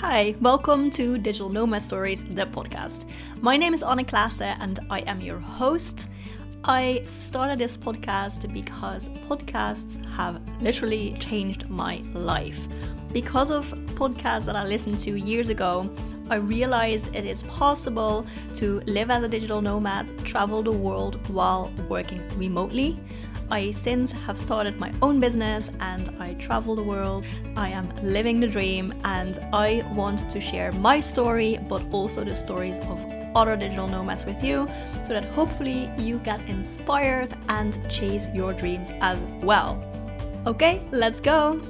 Hi, welcome to Digital Nomad Stories, the podcast. My name is Anna Klasse and I am your host. I started this podcast because podcasts have literally changed my life. Because of podcasts that I listened to years ago, I realized it is possible to live as a digital nomad, travel the world while working remotely. I since have started my own business and I travel the world. I am living the dream and I want to share my story, but also the stories of other digital nomads with you, so that hopefully you get inspired and chase your dreams as well. Okay, let's go.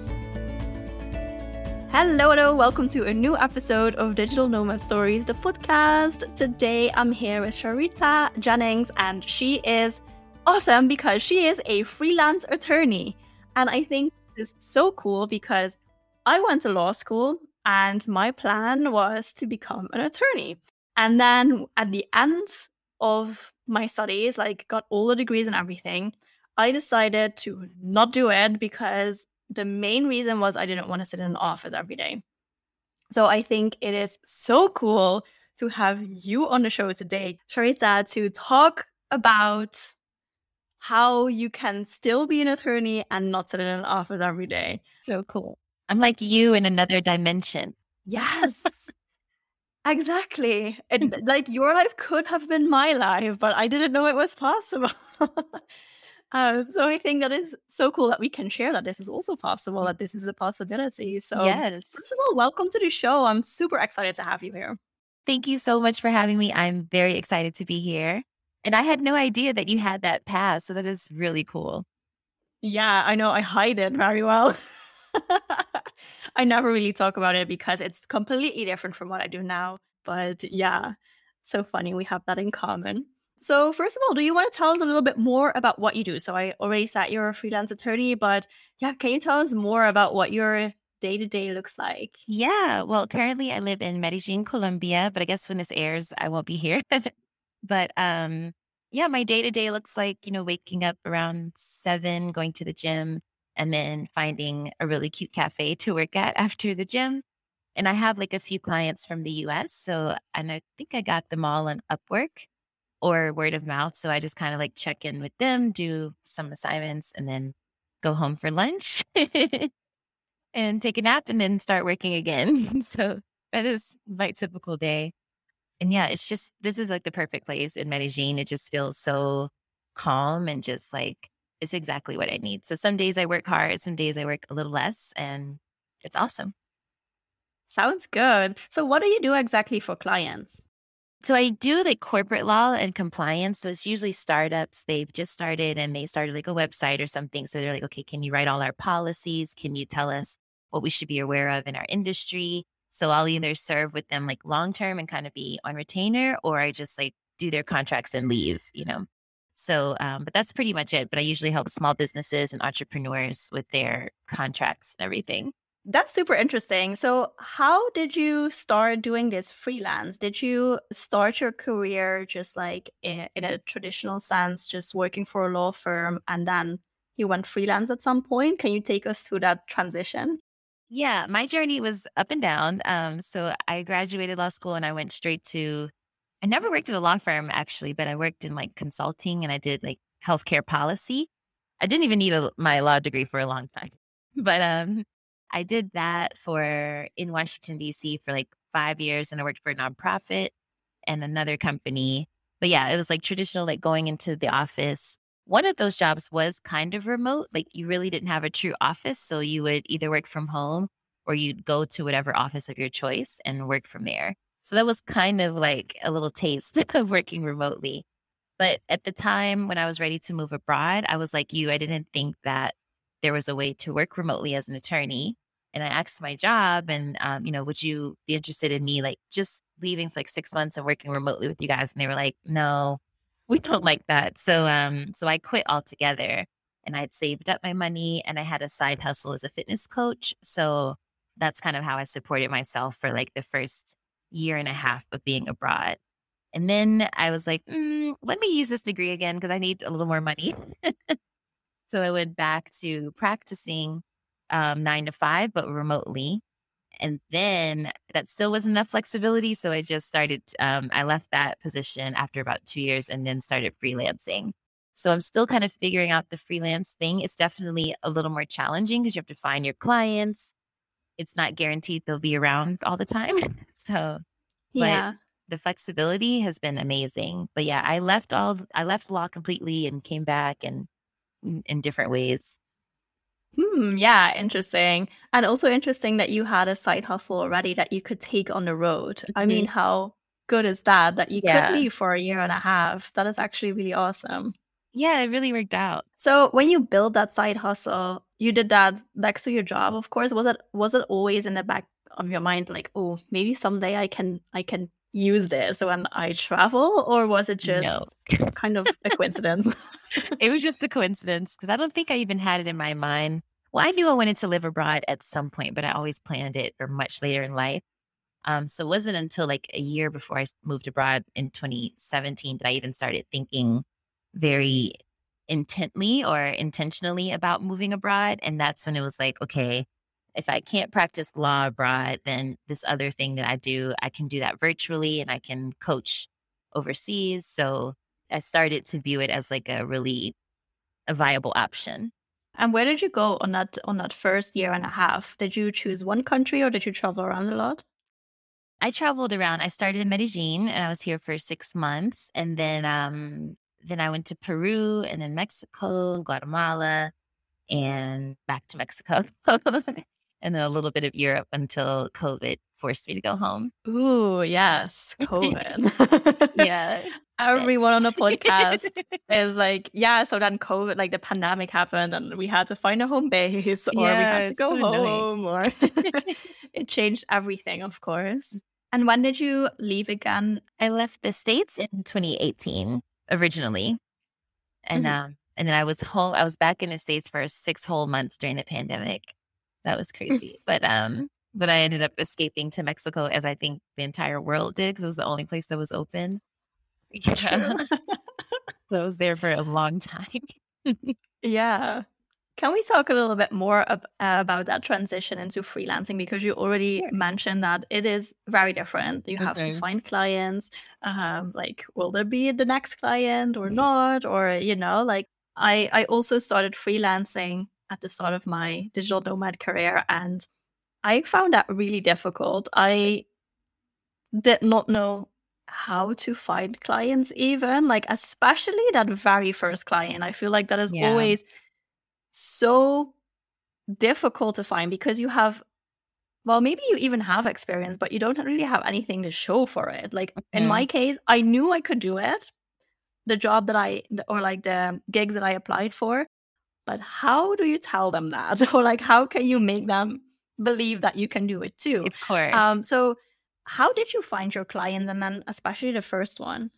Hello, welcome to a new episode of Digital Nomad Stories, the podcast. Today I'm here with Sharita Jennings and she is awesome because she is a freelance attorney. And I think this is so cool because I went to law school and my plan was to become an attorney. And then at the end of my studies, like got all the degrees and everything, I decided to not do it because the main reason was I didn't want to sit in an office every day. So I think it is so cool to have you on the show today, Sharita, to talk about how you can still be an attorney and not sit in an office every day. So cool. I'm like you in another dimension. Yes, exactly. And like your life could have been my life, but I didn't know it was possible. So I think that is so cool that we can share that this is also possible, that this is a possibility. So yes. First of all, welcome to the show. I'm super excited to have you here. Thank you so much for having me. I'm very excited to be here. And I had no idea that you had that past, so that is really cool. Yeah, I know. I hide it very well. I never really talk about it because it's completely different from what I do now. But yeah, so funny we have that in common. So first of all, do you want to tell us a little bit more about what you do? So I already said you're a freelance attorney, but yeah, can you tell us more about what your day-to-day looks like? Yeah, well, currently I live in Medellin, Colombia, but I guess when this airs, I won't be here. But yeah, my day-to-day looks like, you know, waking up around 7, going to the gym, and then finding a really cute cafe to work at after the gym. And I have like a few clients from the US. So, and I think I got them all on Upwork or word of mouth. So I just kind of like check in with them, do some assignments, and then go home for lunch and take a nap and then start working again. So that is my typical day. And yeah, it's just, this is like the perfect place in Medellin. It just feels so calm and just like, it's exactly what I need. So some days I work hard, some days I work a little less, and it's awesome. Sounds good. So what do you do exactly for clients? So I do like corporate law and compliance. So it's usually startups. They've just started and they started like a website or something. So they're like, okay, can you write all our policies? Can you tell us what we should be aware of in our industry? So I'll either serve with them like long-term and kind of be on retainer, or I just like do their contracts and leave, you know? So, but that's pretty much it. But I usually help small businesses and entrepreneurs with their contracts and everything. That's super interesting. So how did you start doing this freelance? Did you start your career just like in a traditional sense, just working for a law firm, and then you went freelance at some point? Can you take us through that transition? Yeah, my journey was up and down. So I graduated law school and I went straight to, I never worked at a law firm actually, but I worked in like consulting and I did like healthcare policy. I didn't even need my law degree for a long time, but I did that in Washington, D.C. for like 5 years, and I worked for a nonprofit and another company. But yeah, it was like traditional, like going into the office. One of those jobs was kind of remote, like you really didn't have a true office. So you would either work from home or you'd go to whatever office of your choice and work from there. So that was kind of like a little taste of working remotely. But at the time when I was ready to move abroad, I was like you, I didn't think that there was a way to work remotely as an attorney. And I asked my job and, you know, would you be interested in me like just leaving for like 6 months and working remotely with you guys? And they were like, no. We don't like that. So so I quit altogether and I'd saved up my money and I had a side hustle as a fitness coach. So that's kind of how I supported myself for like the first year and a half of being abroad. And then I was like, let me use this degree again because I need a little more money. So I went back to practicing 9 to 5, but remotely. And then that still wasn't enough flexibility. So I just started, I left that position after about 2 years and then started freelancing. So I'm still kind of figuring out the freelance thing. It's definitely a little more challenging because you have to find your clients. It's not guaranteed they'll be around all the time. So yeah, the flexibility has been amazing. But yeah, I left law completely and came back and in different ways. Yeah, interesting. And also interesting that you had a side hustle already that you could take on the road. Mm-hmm. I mean, how good is that you could leave for a year and a half? That is actually really awesome. Yeah, it really worked out. So when you built that side hustle, you did that next to your job, of course. Was it always in the back of your mind, like, oh, maybe someday I can use this when I travel? Or was it just kind of a coincidence? It was just a coincidence because I don't think I even had it in my mind. Well, I knew I wanted to live abroad at some point, but I always planned it for much later in life. So it wasn't until like a year before I moved abroad in 2017 that I even started thinking very intently or intentionally about moving abroad. And that's when it was like, okay, if I can't practice law abroad, then this other thing that I do, I can do that virtually and I can coach overseas. So I started to view it as like a viable option. And where did you go on that first year and a half? Did you choose one country or did you travel around a lot? I traveled around. I started in Medellin and I was here for 6 months. And then I went to Peru and then Mexico, Guatemala, and back to Mexico. And then a little bit of Europe until COVID forced me to go home. Ooh, yes, COVID. Yeah. Everyone on the podcast is like, yeah, so then COVID, like the pandemic happened and we had to find a home base or we had to go home or it changed everything, of course. And when did you leave again? I left the States in 2018 originally. And and then I was home. I was back in the States for 6 whole months during the pandemic. That was crazy. But I ended up escaping to Mexico, as I think the entire world did, because it was the only place that was open. Yeah. So I was there for a long time. Yeah. Can we talk a little bit more about that transition into freelancing? Because you already mentioned that it is very different. You have to find clients. Like, will there be the next client or not? Or, like I also started freelancing at the start of my digital nomad career, and I found that really difficult. I did not know how to find clients even, like especially that very first client. I feel like that is always so difficult to find because you have, well, maybe you even have experience, but you don't really have anything to show for it. Like in my case, I knew I could do it, the job that the gigs that I applied for. But how do you tell them that? Or like, how can you make them believe that you can do it too? Of course. So how did you find your clients, and then especially the first one?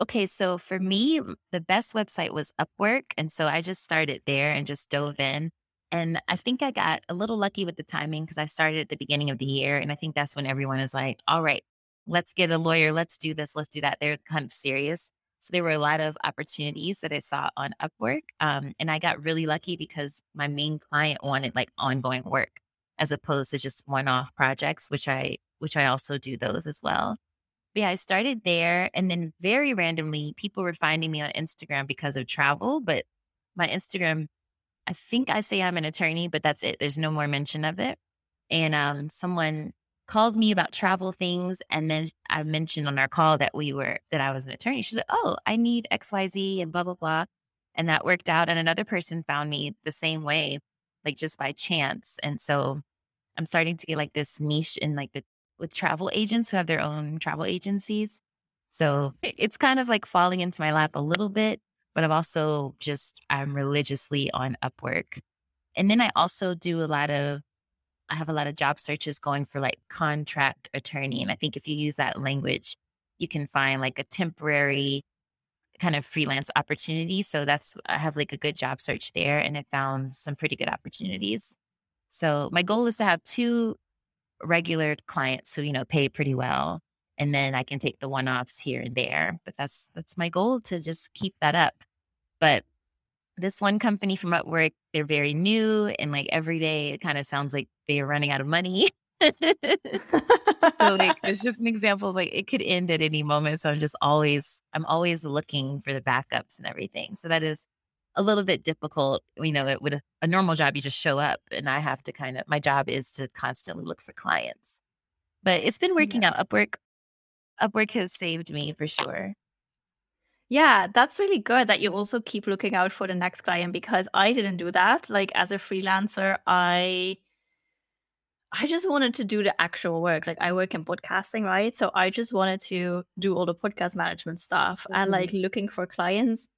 Okay, so for me, the best website was Upwork. And so I just started there and just dove in. And I think I got a little lucky with the timing because I started at the beginning of the year. And I think that's when everyone is like, all right, let's get a lawyer. Let's do this. Let's do that. They're kind of serious. So there were a lot of opportunities that I saw on Upwork. And I got really lucky because my main client wanted like ongoing work as opposed to just one-off projects, which I also do those as well. But yeah, I started there. And then very randomly, people were finding me on Instagram because of travel. But my Instagram, I think I say I'm an attorney, but that's it. There's no more mention of it. And someone called me about travel things. And then I mentioned on our call that I was an attorney. She's like, oh, I need XYZ and blah, blah, blah. And that worked out. And another person found me the same way, like just by chance. And so I'm starting to get like this niche in like with travel agents who have their own travel agencies. So it's kind of like falling into my lap a little bit, but I'm religiously on Upwork. And then I also do I have a lot of job searches going for like contract attorney. And I think if you use that language, you can find like a temporary kind of freelance opportunity. So I have like a good job search there, and I found some pretty good opportunities. So my goal is to have 2 regular clients who, pay pretty well. And then I can take the one-offs here and there. But that's my goal, to just keep that up. But this one company from Upwork, they're very new. And like every day, it kind of sounds like they are running out of money. So like, it's just an example of like, it could end at any moment. So I'm always looking for the backups and everything. So that is a little bit difficult. You know, with a normal job, you just show up, and I have to my job is to constantly look for clients, but it's been working out. Upwork has saved me for sure. Yeah, that's really good that you also keep looking out for the next client, because I didn't do that. Like as a freelancer, I just wanted to do the actual work. Like I work in podcasting, right? So I just wanted to do all the podcast management stuff and like looking for clients.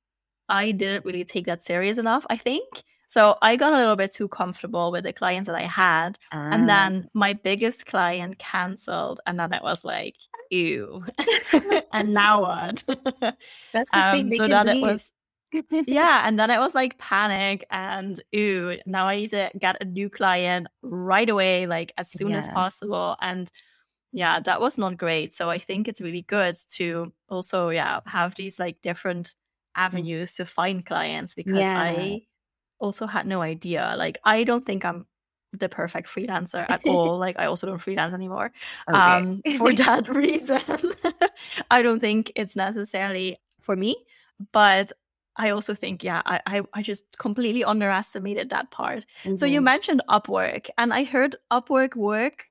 I didn't really take that serious enough, I think. So I got a little bit too comfortable with the clients that I had. And then my biggest client canceled. And then it was like, ew. And now what? That's the thing. They so that it was, yeah. And then it was like panic and ew. Now I need to get a new client right away, like as soon as possible. And yeah, that was not great. So I think it's really good to also, have these like different avenues to find clients, because I also had no idea. Like I don't think I'm the perfect freelancer at all. Like I also don't freelance anymore. Okay. For that reason. I don't think it's necessarily for me, but I also think, I just completely underestimated that part. Mm-hmm. So you mentioned Upwork, and I heard Upwork work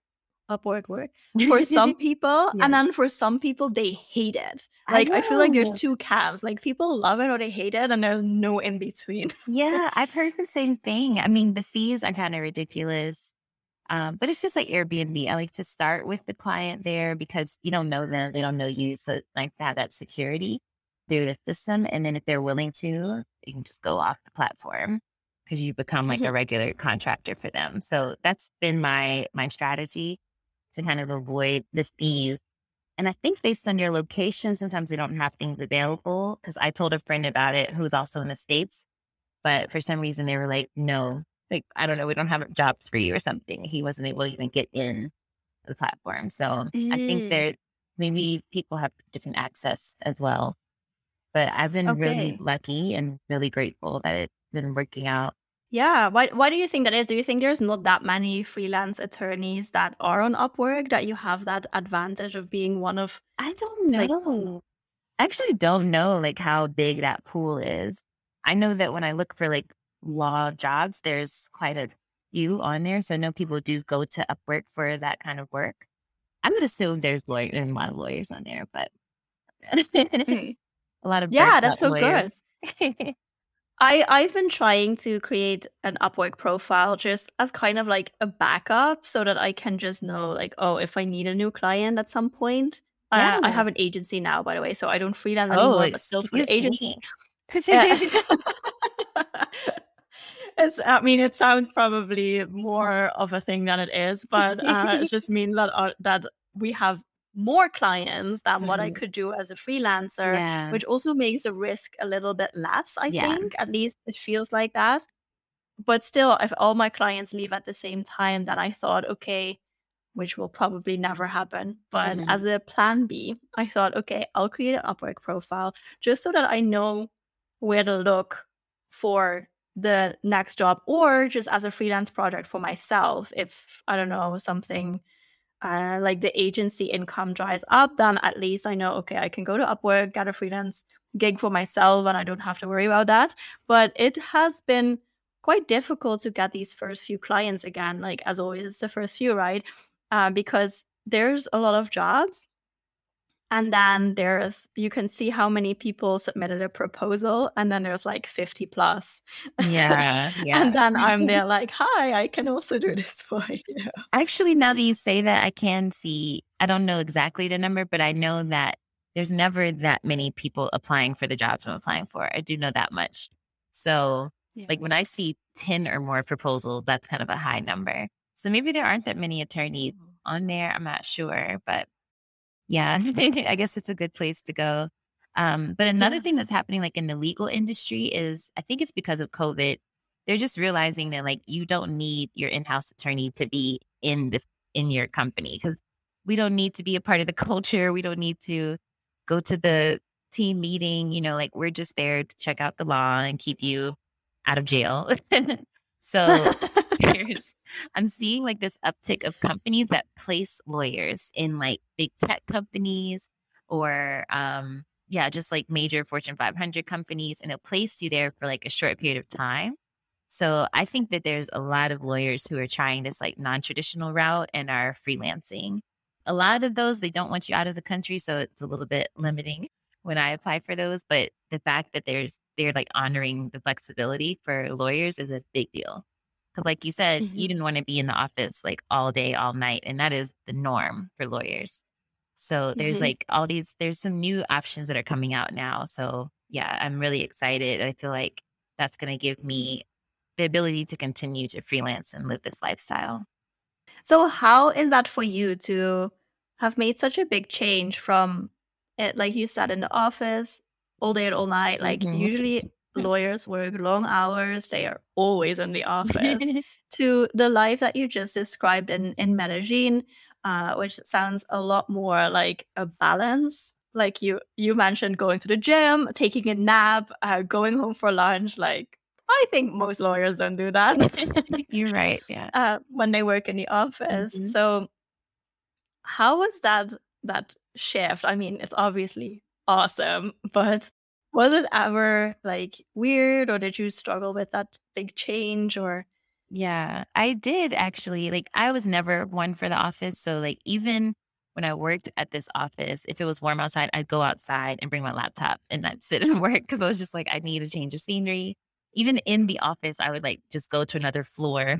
for some people, and then for some people they hate it. Like I feel like there's two camps, like people love it or they hate it, and there's no in between. Yeah, I've heard the same thing. I mean, the fees are kind of ridiculous, but it's just like Airbnb. I like to start with the client there, because you don't know them, they don't know you, so like to have that security through the system, and then if they're willing to, you can just go off the platform, because you become like a regular contractor for them. So that's been my strategy, to kind of avoid the fees. And I think based on your location, sometimes they don't have things available, because I told a friend about it who's also in the States, but for some reason they were like, no, like, I don't know, we don't have jobs for you or something. He wasn't able to even get in the platform. So I think there, maybe people have different access as well, but I've been really lucky and really grateful that it's been working out. Yeah. Why do you think that is? Do you think there's not that many freelance attorneys that are on Upwork, that you have that advantage of being one of? I don't know. Like, I actually don't know like how big that pool is. I know that when I look for like law jobs, there's quite a few on there. So I know people do go to Upwork for that kind of work. I would assume there's a lot of lawyers on there, but a lot of that's so lawyers. Good. I've been trying to create an Upwork profile just as kind of like a backup, so that I can just know like, oh, if I need a new client at some point. Yeah. I have an agency now, by the way, so I don't freelance anymore, but still through the agency. I mean, it sounds probably more of a thing than it is, but it just means that we have more clients than what I could do as a freelancer, which also makes the risk a little bit less, I think. At least it feels like that. But still, if all my clients leave at the same time, then I thought, okay, which will probably never happen. But as a plan B, I thought, okay, I'll create an Upwork profile just so that I know where to look for the next job, or just as a freelance project for myself. If, I don't know, something like the agency income dries up, then at least I know, okay, I can go to Upwork, get a freelance gig for myself, and I don't have to worry about that. But it has been quite difficult to get these first few clients again. Like, as always, it's the first few, right? Because there's a lot of jobs. And then you can see how many people submitted a proposal, and then there's like 50 plus. Yeah. And then I'm there like, hi, I can also do this for you. Actually, now that you say that, I can see, I don't know exactly the number, but I know that there's never that many people applying for the jobs I'm applying for. I do know that much. So like when I see 10 or more proposals, that's kind of a high number. So maybe there aren't that many attorneys on there. I'm not sure, but yeah, I guess it's a good place to go. But another thing that's happening like in the legal industry is, I think it's because of COVID, they're just realizing that like you don't need your in-house attorney to be in your company, because we don't need to be a part of the culture. We don't need to go to the team meeting, you know, like we're just there to check out the law and keep you out of jail. So lawyers. I'm seeing like this uptick of companies that place lawyers in like big tech companies or just like major Fortune 500 companies, and it placed you there for like a short period of time. So I think that there's a lot of lawyers who are trying this like non-traditional route and are freelancing. A lot of those, they don't want you out of the country. So it's a little bit limiting when I apply for those. But the fact that they're like honoring the flexibility for lawyers is a big deal. Because like you said, you didn't want to be in the office like all day, all night. And that is the norm for lawyers. So there's like all these, there's some new options that are coming out now. So yeah, I'm really excited. I feel like that's going to give me the ability to continue to freelance and live this lifestyle. So how is that for you to have made such a big change from it? Like you sat in the office all day and all night, like usually lawyers work long hours. They are always in the office to the life that you just described in Medellin, which sounds a lot more like a balance. Like you mentioned going to the gym, taking a nap, going home for lunch, like I think most lawyers don't do that. You're right. Yeah. When they work in the office. So how was that shift? I mean, it's obviously awesome, but was it ever like weird, or did you struggle with that big change or? Yeah, I did actually. Like I was never one for the office. So like even when I worked at this office, if it was warm outside, I'd go outside and bring my laptop and I'd sit and work because I was just like, I need a change of scenery. Even in the office, I would like just go to another floor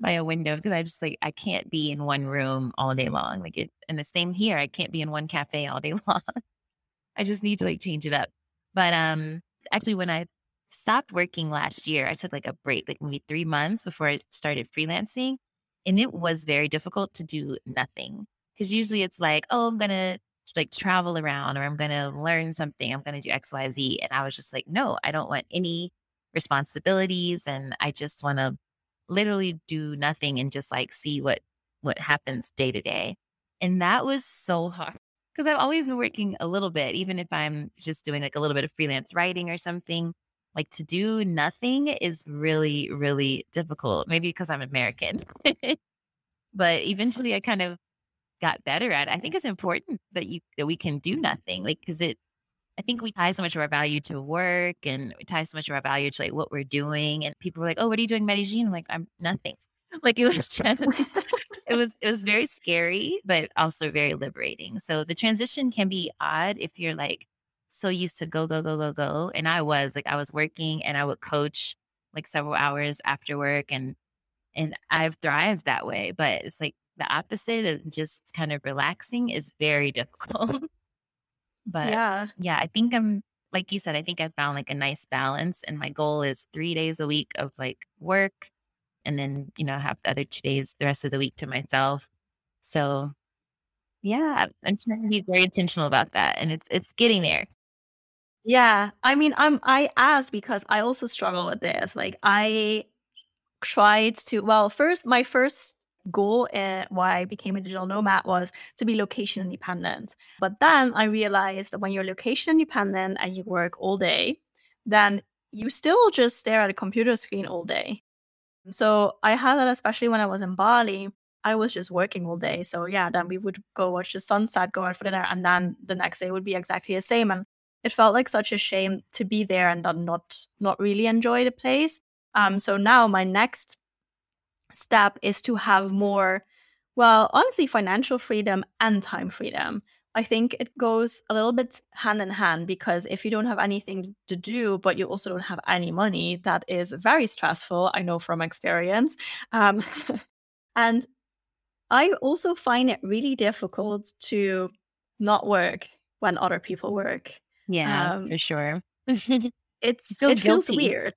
by a window because I just like, I can't be in one room all day long. Like it, and the same here, I can't be in one cafe all day long. I just need to like change it up. But actually when I stopped working last year, I took like a break, like maybe 3 months before I started freelancing. And it was very difficult to do nothing because usually it's like, oh, I'm going to like travel around or I'm going to learn something. I'm going to do X, Y, Z. And I was just like, no, I don't want any responsibilities. And I just want to literally do nothing and just like see what happens day to day. And that was so hard because I've always been working a little bit, even if I'm just doing like a little bit of freelance writing or something, like to do nothing is really, really difficult. Maybe because I'm American, but eventually I kind of got better at it. I think it's important that we can do nothing, like, cause I think we tie so much of our value to work and we tie so much of our value to like what we're doing. And people were like, oh, what are you doing in Medellin? I'm like, I'm nothing. Like it was, it was very scary, but also very liberating. So the transition can be odd if you're like so used to go, go, go, go, go. And I was working and I would coach like several hours after work and I've thrived that way. But it's like the opposite of just kind of relaxing is very difficult. But yeah, I think I'm, like you said, I think I found like a nice balance. And my goal is 3 days a week of like work and then, you know, have the other 2 days, the rest of the week to myself. So yeah, I'm trying to be very intentional about that. And it's getting there. Yeah. I mean, I asked because I also struggle with this. Like I tried to, my first goal and why I became a digital nomad was to be location independent. But then I realized that when you're location independent and you work all day, then you still just stare at a computer screen all day. So I had that, especially when I was in Bali, I was just working all day. So yeah, then we would go watch the sunset, go out for dinner, and then the next day would be exactly the same. And it felt like such a shame to be there and then not really enjoy the place. So now my next step is to have more, honestly, financial freedom and time freedom. I think it goes a little bit hand in hand because if you don't have anything to do, but you also don't have any money, that is very stressful. I know from experience. And I also find it really difficult to not work when other people work. Yeah, for sure. It feels weird.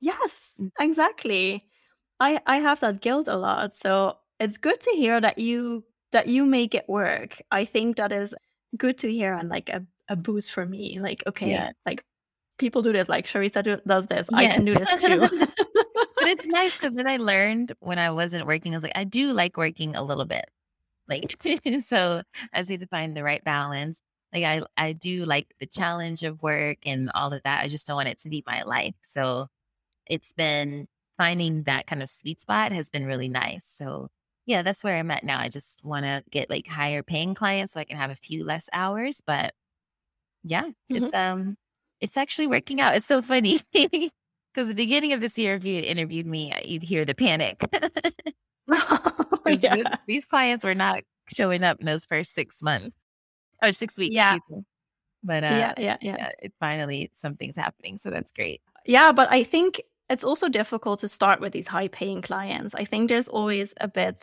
Yes, exactly. I have that guilt a lot. So it's good to hear that you make it work. I think that is good to hear and like a boost for me. Like, okay, like people do this, like Sharita does this. Yes. I can do this too. But it's nice because then I learned when I wasn't working, I was like, I do like working a little bit. Like, so I just need to find the right balance. Like I do like the challenge of work and all of that. I just don't want it to be my life. So it's been finding that kind of sweet spot has been really nice. So yeah, that's where I'm at now. I just want to get like higher paying clients so I can have a few less hours. But yeah, it's actually working out. It's so funny because the beginning of this year, if you interviewed me, you'd hear the panic. Oh, yeah. These clients were not showing up in those first 6 months or 6 weeks. Yeah. But it finally something's happening. So that's great. Yeah. But I think it's also difficult to start with these high paying clients. I think there's always a bit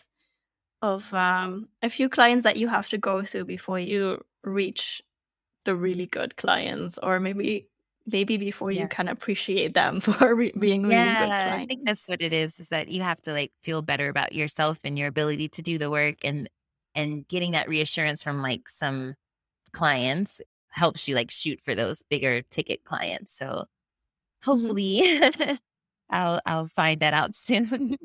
of a few clients that you have to go through before you reach the really good clients, or maybe before you can appreciate them for being really good clients. I think that's what it is that you have to like feel better about yourself and your ability to do the work, and getting that reassurance from like some clients helps you like shoot for those bigger ticket clients. So hopefully I'll find that out soon.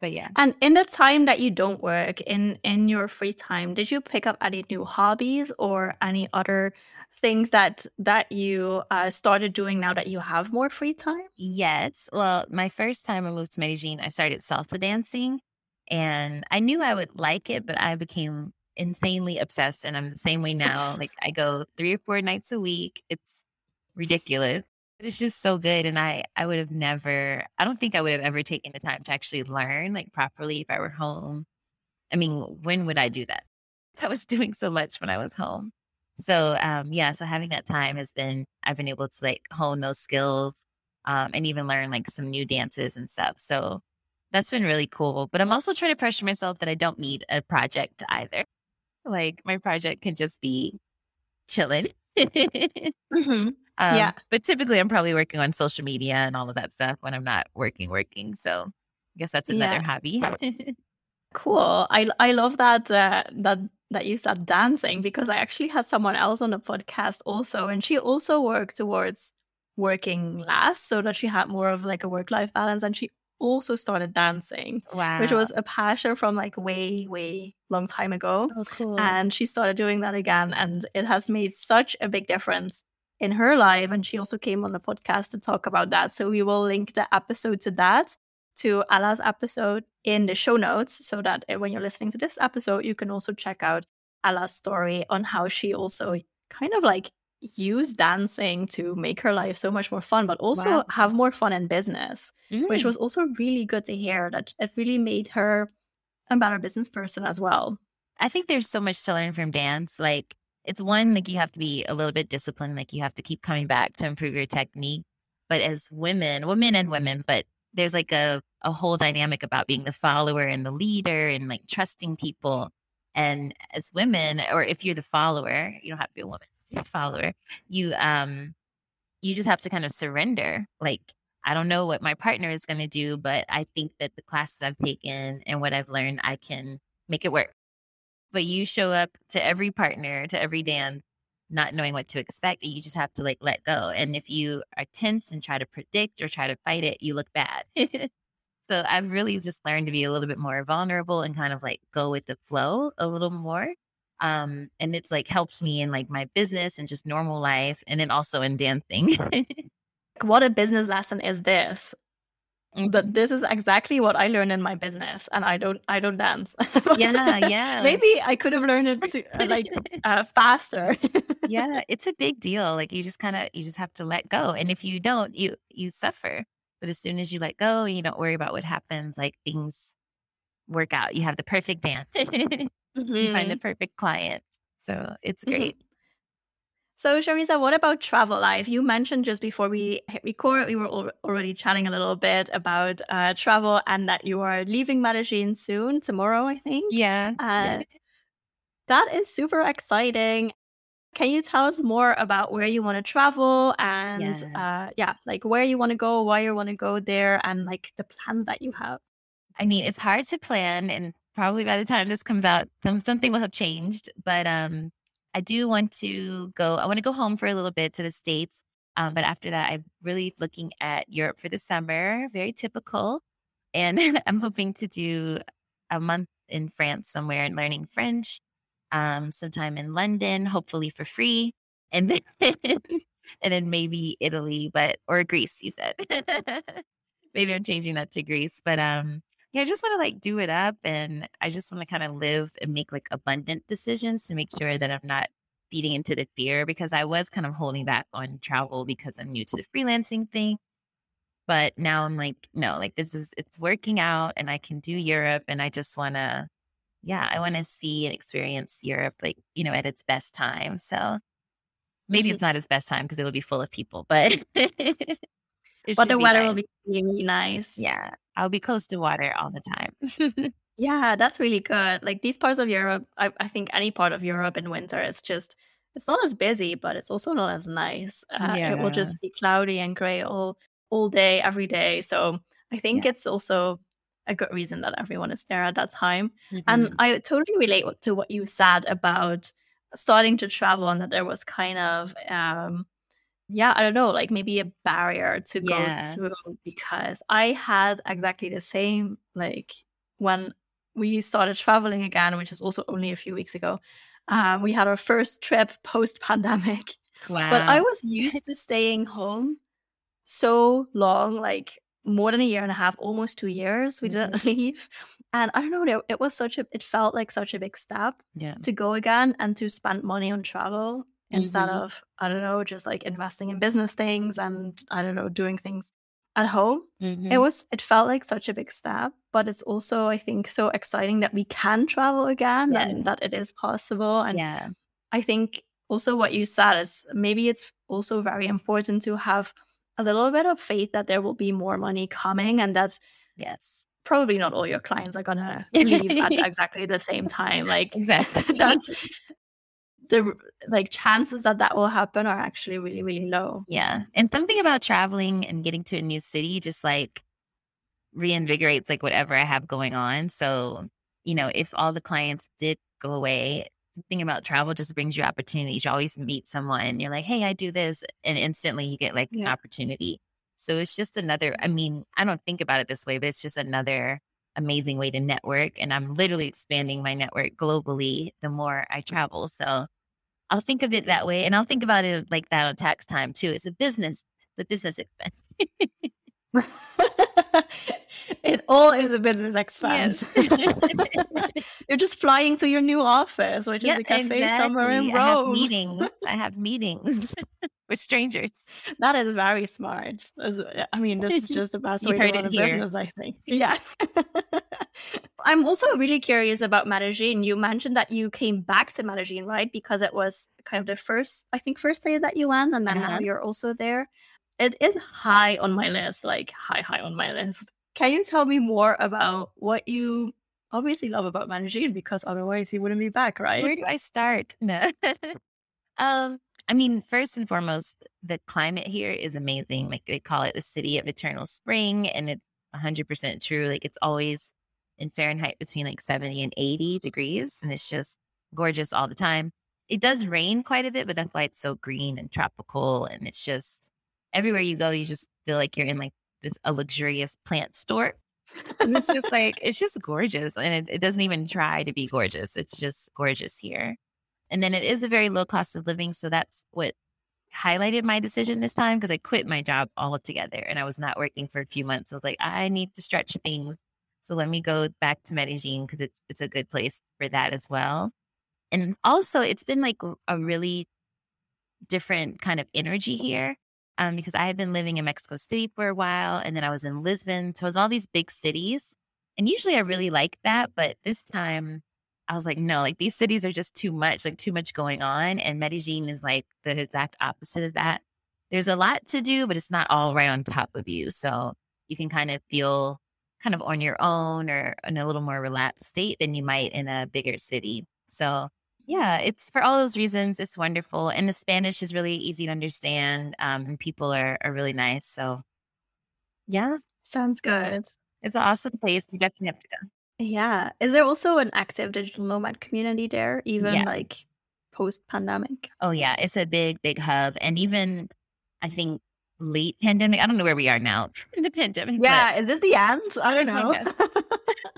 But yeah. And in the time that you don't work, in your free time, did you pick up any new hobbies or any other things that you started doing now that you have more free time? Yes. Well, my first time I moved to Medellin, I started salsa dancing, and I knew I would like it, but I became insanely obsessed, and I'm the same way now. Like I go 3 or 4 nights a week. It's ridiculous. But it's just so good. And I don't think I would have ever taken the time to actually learn like properly if I were home. I mean, when would I do that? I was doing so much when I was home. So, so having that time I've been able to like hone those skills and even learn like some new dances and stuff. So that's been really cool. But I'm also trying to pressure myself that I don't need a project either. Like my project can just be chilling. But typically I'm probably working on social media and all of that stuff when I'm not working. So I guess that's another hobby. Cool. I love that you said dancing, because I actually had someone else on the podcast also, and she also worked towards working less so that she had more of like a work-life balance, and she also started dancing. Wow. Which was a passion from like way, way long time ago. Oh, cool. And she started doing that again, and it has made such a big difference in her life. And she also came on the podcast to talk about that. So we will link the episode to that, to Ala's episode, in the show notes, so that when you're listening to this episode, you can also check out Ala's story on how she also kind of like used dancing to make her life so much more fun, but also have more fun in business, which was also really good to hear, that it really made her a better business person as well. I think there's so much to learn from dance. Like, it's one, like you have to be a little bit disciplined, like you have to keep coming back to improve your technique. But as women, but there's like a whole dynamic about being the follower and the leader and like trusting people. And as women, or if you're the follower, you don't have to be a woman, you're a follower. You just have to kind of surrender. Like, I don't know what my partner is going to do, but I think that the classes I've taken and what I've learned, I can make it work. But you show up to every partner, to every dance, not knowing what to expect. And you just have to like let go. And if you are tense and try to predict or try to fight it, you look bad. So I've really just learned to be a little bit more vulnerable and kind of like go with the flow a little more. And it's like helped me in like my business and just normal life. And then also in dancing. What a business lesson is this? But this is exactly what I learned in my business, and I don't dance. Maybe I could have learned it faster. Yeah, it's a big deal. Like you just have to let go, and if you don't, you suffer. But as soon as you let go, and you don't worry about what happens, like things work out. You have the perfect dance. You find the perfect client. So it's great. So, Sharita, what about travel life? You mentioned just before we hit record, we were already chatting a little bit about travel, and that you are leaving Medellin soon, tomorrow, I think. Yeah. That is super exciting. Can you tell us more about where you want to travel and where you want to go, why you want to go there, and like the plans that you have? I mean, it's hard to plan, and probably by the time this comes out, something will have changed. But I do want to go. I want to go home for a little bit to the States. But after that, I'm really looking at Europe for the summer. Very typical. And I'm hoping to do a month in France somewhere and learning French, sometime in London, hopefully for free. And then, maybe Italy, or Greece, you said. Maybe I'm changing that to Greece, but yeah, I just want to like do it up, and I just want to kind of live and make like abundant decisions to make sure that I'm not feeding into the fear, because I was kind of holding back on travel because I'm new to the freelancing thing. But now I'm like, no, like this is, it's working out and I can do Europe, and I just want to, yeah, I want to see and experience Europe, like, you know, at its best time. So maybe it's not its best time because it'll be full of people, but but the weather will be really nice. Yeah. I'll be close to water all the time. Yeah, that's really good. Like these parts of Europe, I think any part of Europe in winter, it's just, it's not as busy, but it's also not as nice. Yeah. It will just be cloudy and gray all day, every day. So I think it's also a good reason that everyone is there at that time. Mm-hmm. And I totally relate to what you said about starting to travel, and that there was kind of, I don't know, like maybe a barrier to go through, because I had exactly the same, like when we started traveling again, which is also only a few weeks ago, we had our first trip post-pandemic. Wow. But I was used to staying home so long, like more than a year and a half, almost 2 years, we didn't leave. And I don't know, it was it felt like such a big step to go again and to spend money on travel instead of, I don't know, just like investing in business things and, I don't know, doing things at home. Mm-hmm. It felt like such a big step, but it's also, I think, so exciting that we can travel again and that it is possible. And I think also what you said is maybe it's also very important to have a little bit of faith that there will be more money coming, and that probably not all your clients are gonna leave at exactly the same time. Like that's the like chances that will happen are actually really, really low. Yeah. And something about traveling and getting to a new city just like reinvigorates like whatever I have going on. So, you know, if all the clients did go away, something about travel just brings you opportunities. You always meet someone, you're like, hey, I do this, and instantly you get like an opportunity. So it's just another, I mean, I don't think about it this way, but it's just another amazing way to network. And I'm literally expanding my network globally the more I travel. So I'll think of it that way. And I'll think about it like that on tax time too. It's a business, the business expense. It all is a business expense. Yes. You're just flying to your new office, which is a cafe somewhere in Rome. I have meetings with strangers. That is very smart. I mean, this is just the best way to run a business, I think. Yeah. I'm also really curious about Medellin. You mentioned that you came back to Medellin, right? Because it was kind of the first place that you went, and then now you're also there. It is high on my list, like high on my list. Can you tell me more about what you obviously love about Medellin? Because otherwise you wouldn't be back, right? Where do I start? No. I mean, first and foremost, the climate here is amazing. Like they call it the city of eternal spring, and it's 100% true. Like it's always in Fahrenheit between like 70 and 80 degrees. And it's just gorgeous all the time. It does rain quite a bit, but that's why it's so green and tropical. And it's just... everywhere you go, you just feel like you're in like a luxurious plant store. And it's just like, it's just gorgeous. And it doesn't even try to be gorgeous. It's just gorgeous here. And then it is a very low cost of living. So that's what highlighted my decision this time, because I quit my job altogether and I was not working for a few months. I was like, I need to stretch things. So let me go back to Medellin because it's a good place for that as well. And also it's been like a really different kind of energy here. Because I had been living in Mexico City for a while, and then I was in Lisbon. So it was all these big cities. And usually I really like that. But this time I was like, no, like these cities are just too much, like too much going on. And Medellin is like the exact opposite of that. There's a lot to do, but it's not all right on top of you. So you can kind of feel kind of on your own or in a little more relaxed state than you might in a bigger city. So yeah, it's for all those reasons, it's wonderful. And the Spanish is really easy to understand, and people are really nice. So, yeah. Sounds good. It's an awesome place. You definitely have to go. Yeah. Is there also an active digital nomad community there, even like post-pandemic? Oh, yeah. It's a big, big hub. And even, I think, late pandemic. I don't know where we are now in the pandemic. Yeah. Is this the end? I don't know.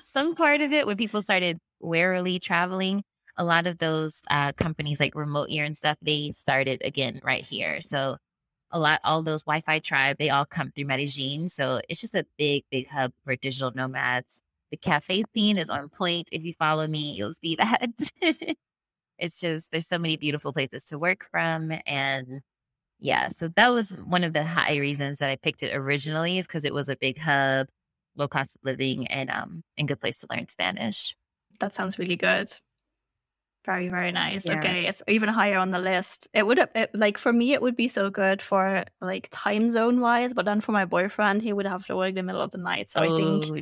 Some part of it when people started warily traveling. A lot of those companies like Remote Year and stuff, they started again right here. So all those Wi-Fi Tribe, they all come through Medellin. So it's just a big, big hub for digital nomads. The cafe scene is on point. If you follow me, you'll see that. It's just, there's so many beautiful places to work from. And yeah, so that was one of the high reasons that I picked it originally, is because it was a big hub, low cost of living, and good place to learn Spanish. That sounds really good. Very, very nice. Yeah. Okay. It's even higher on the list. It would have, like, for me, it would be so good for, like, time zone wise, but then for my boyfriend, he would have to work in the middle of the night. So I think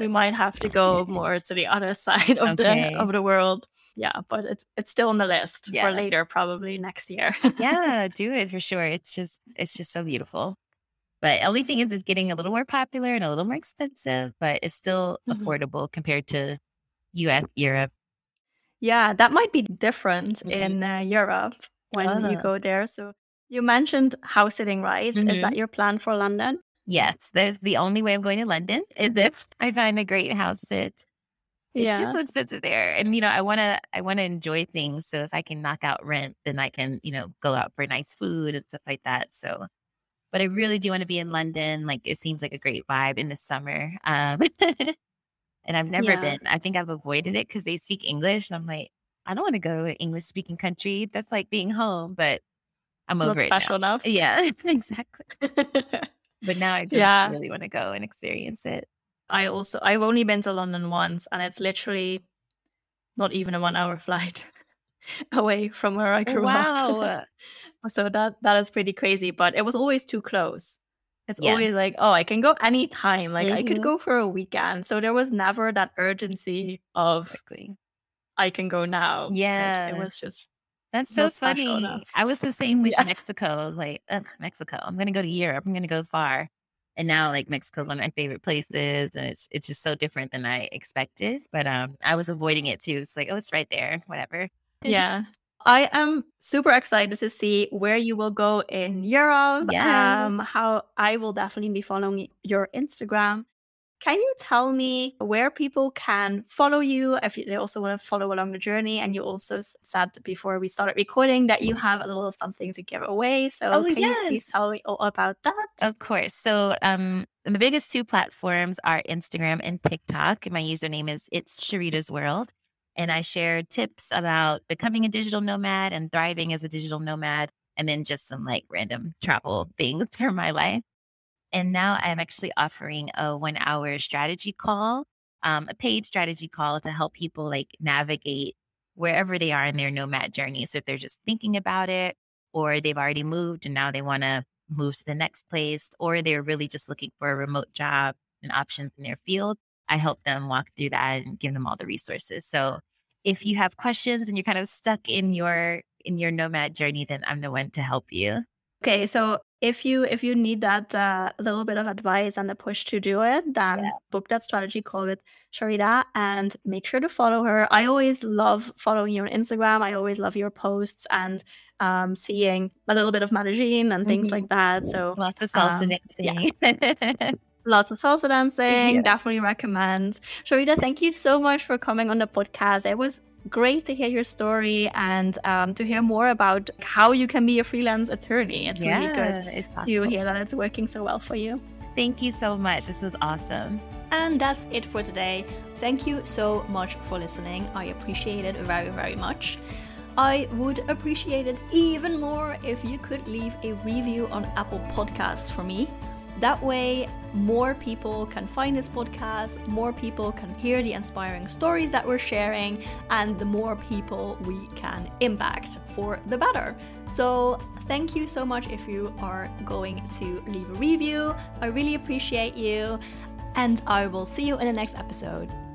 we might have to go more to the other side of the world. Yeah. But it's still on the list for later, probably next year. Yeah. Do it for sure. It's just so beautiful. But the only thing is it's getting a little more popular and a little more expensive, but it's still affordable compared to US, Europe. Yeah, that might be different in Europe when you go there. So you mentioned house sitting, right? Mm-hmm. Is that your plan for London? Yes, that's the only way I'm going to London, is if I find a great house sit. It's just so expensive there. And, you know, I want to enjoy things. So if I can knock out rent, then I can, you know, go out for nice food and stuff like that. So, but I really do want to be in London. Like, it seems like a great vibe in the summer. And I've never been. I think I've avoided it because they speak English. And I'm like, I don't want to go to English-speaking country. That's like being home, but I'm over it now. Not special enough. Yeah, exactly. But now I just really want to go and experience it. I've only been to London once, and it's literally not even a 1-hour flight away from where I grew up. Wow. So that is pretty crazy, but it was always too close. It's always like, oh, I can go anytime. Like, I could go for a weekend. So there was never that urgency of I can go now. Yeah. It was just. That's so funny. Enough. I was the same with Mexico. Like, Mexico, I'm going to go to Europe. I'm going to go far. And now, like, Mexico's one of my favorite places. And it's just so different than I expected. But I was avoiding it too. It's like, oh, it's right there. Whatever. Yeah. I am super excited to see where you will go in Europe. Yeah. How I will definitely be following your Instagram. Can you tell me where people can follow you if they also want to follow along the journey? And you also said before we started recording that you have a little something to give away. So can you please tell me all about that? Of course. So the biggest two platforms are Instagram and TikTok. My username is It's Sharita's World. And I share tips about becoming a digital nomad and thriving as a digital nomad, and then just some, like, random travel things for my life. And now I'm actually offering a 1-hour strategy call, a paid strategy call to help people, like, navigate wherever they are in their nomad journey. So if they're just thinking about it, or they've already moved and now they want to move to the next place, or they're really just looking for a remote job and options in their field, I help them walk through that and give them all the resources. So if you have questions and you're kind of stuck in your nomad journey, then I'm the one to help you. Okay. So if you need that little bit of advice and a push to do it, then book that strategy call with Sharita and make sure to follow her. I always love following you on Instagram. I always love your posts and seeing a little bit of Medellin and things like that. So lots of salsa next thing. Yeah. Lots of salsa dancing. Yeah. Definitely recommend. Sharita, thank you so much for coming on the podcast. It was great to hear your story and to hear more about how you can be a freelance attorney. It's really good. It's possible. You hear that it's working so well for you. Thank you so much. This was awesome. And that's it for today. Thank you so much for listening. I appreciate it very, very much. I would appreciate it even more if you could leave a review on Apple Podcasts for me. That way, more people can find this podcast, more people can hear the inspiring stories that we're sharing, and the more people we can impact for the better. So thank you so much if you are going to leave a review. I really appreciate you, and I will see you in the next episode.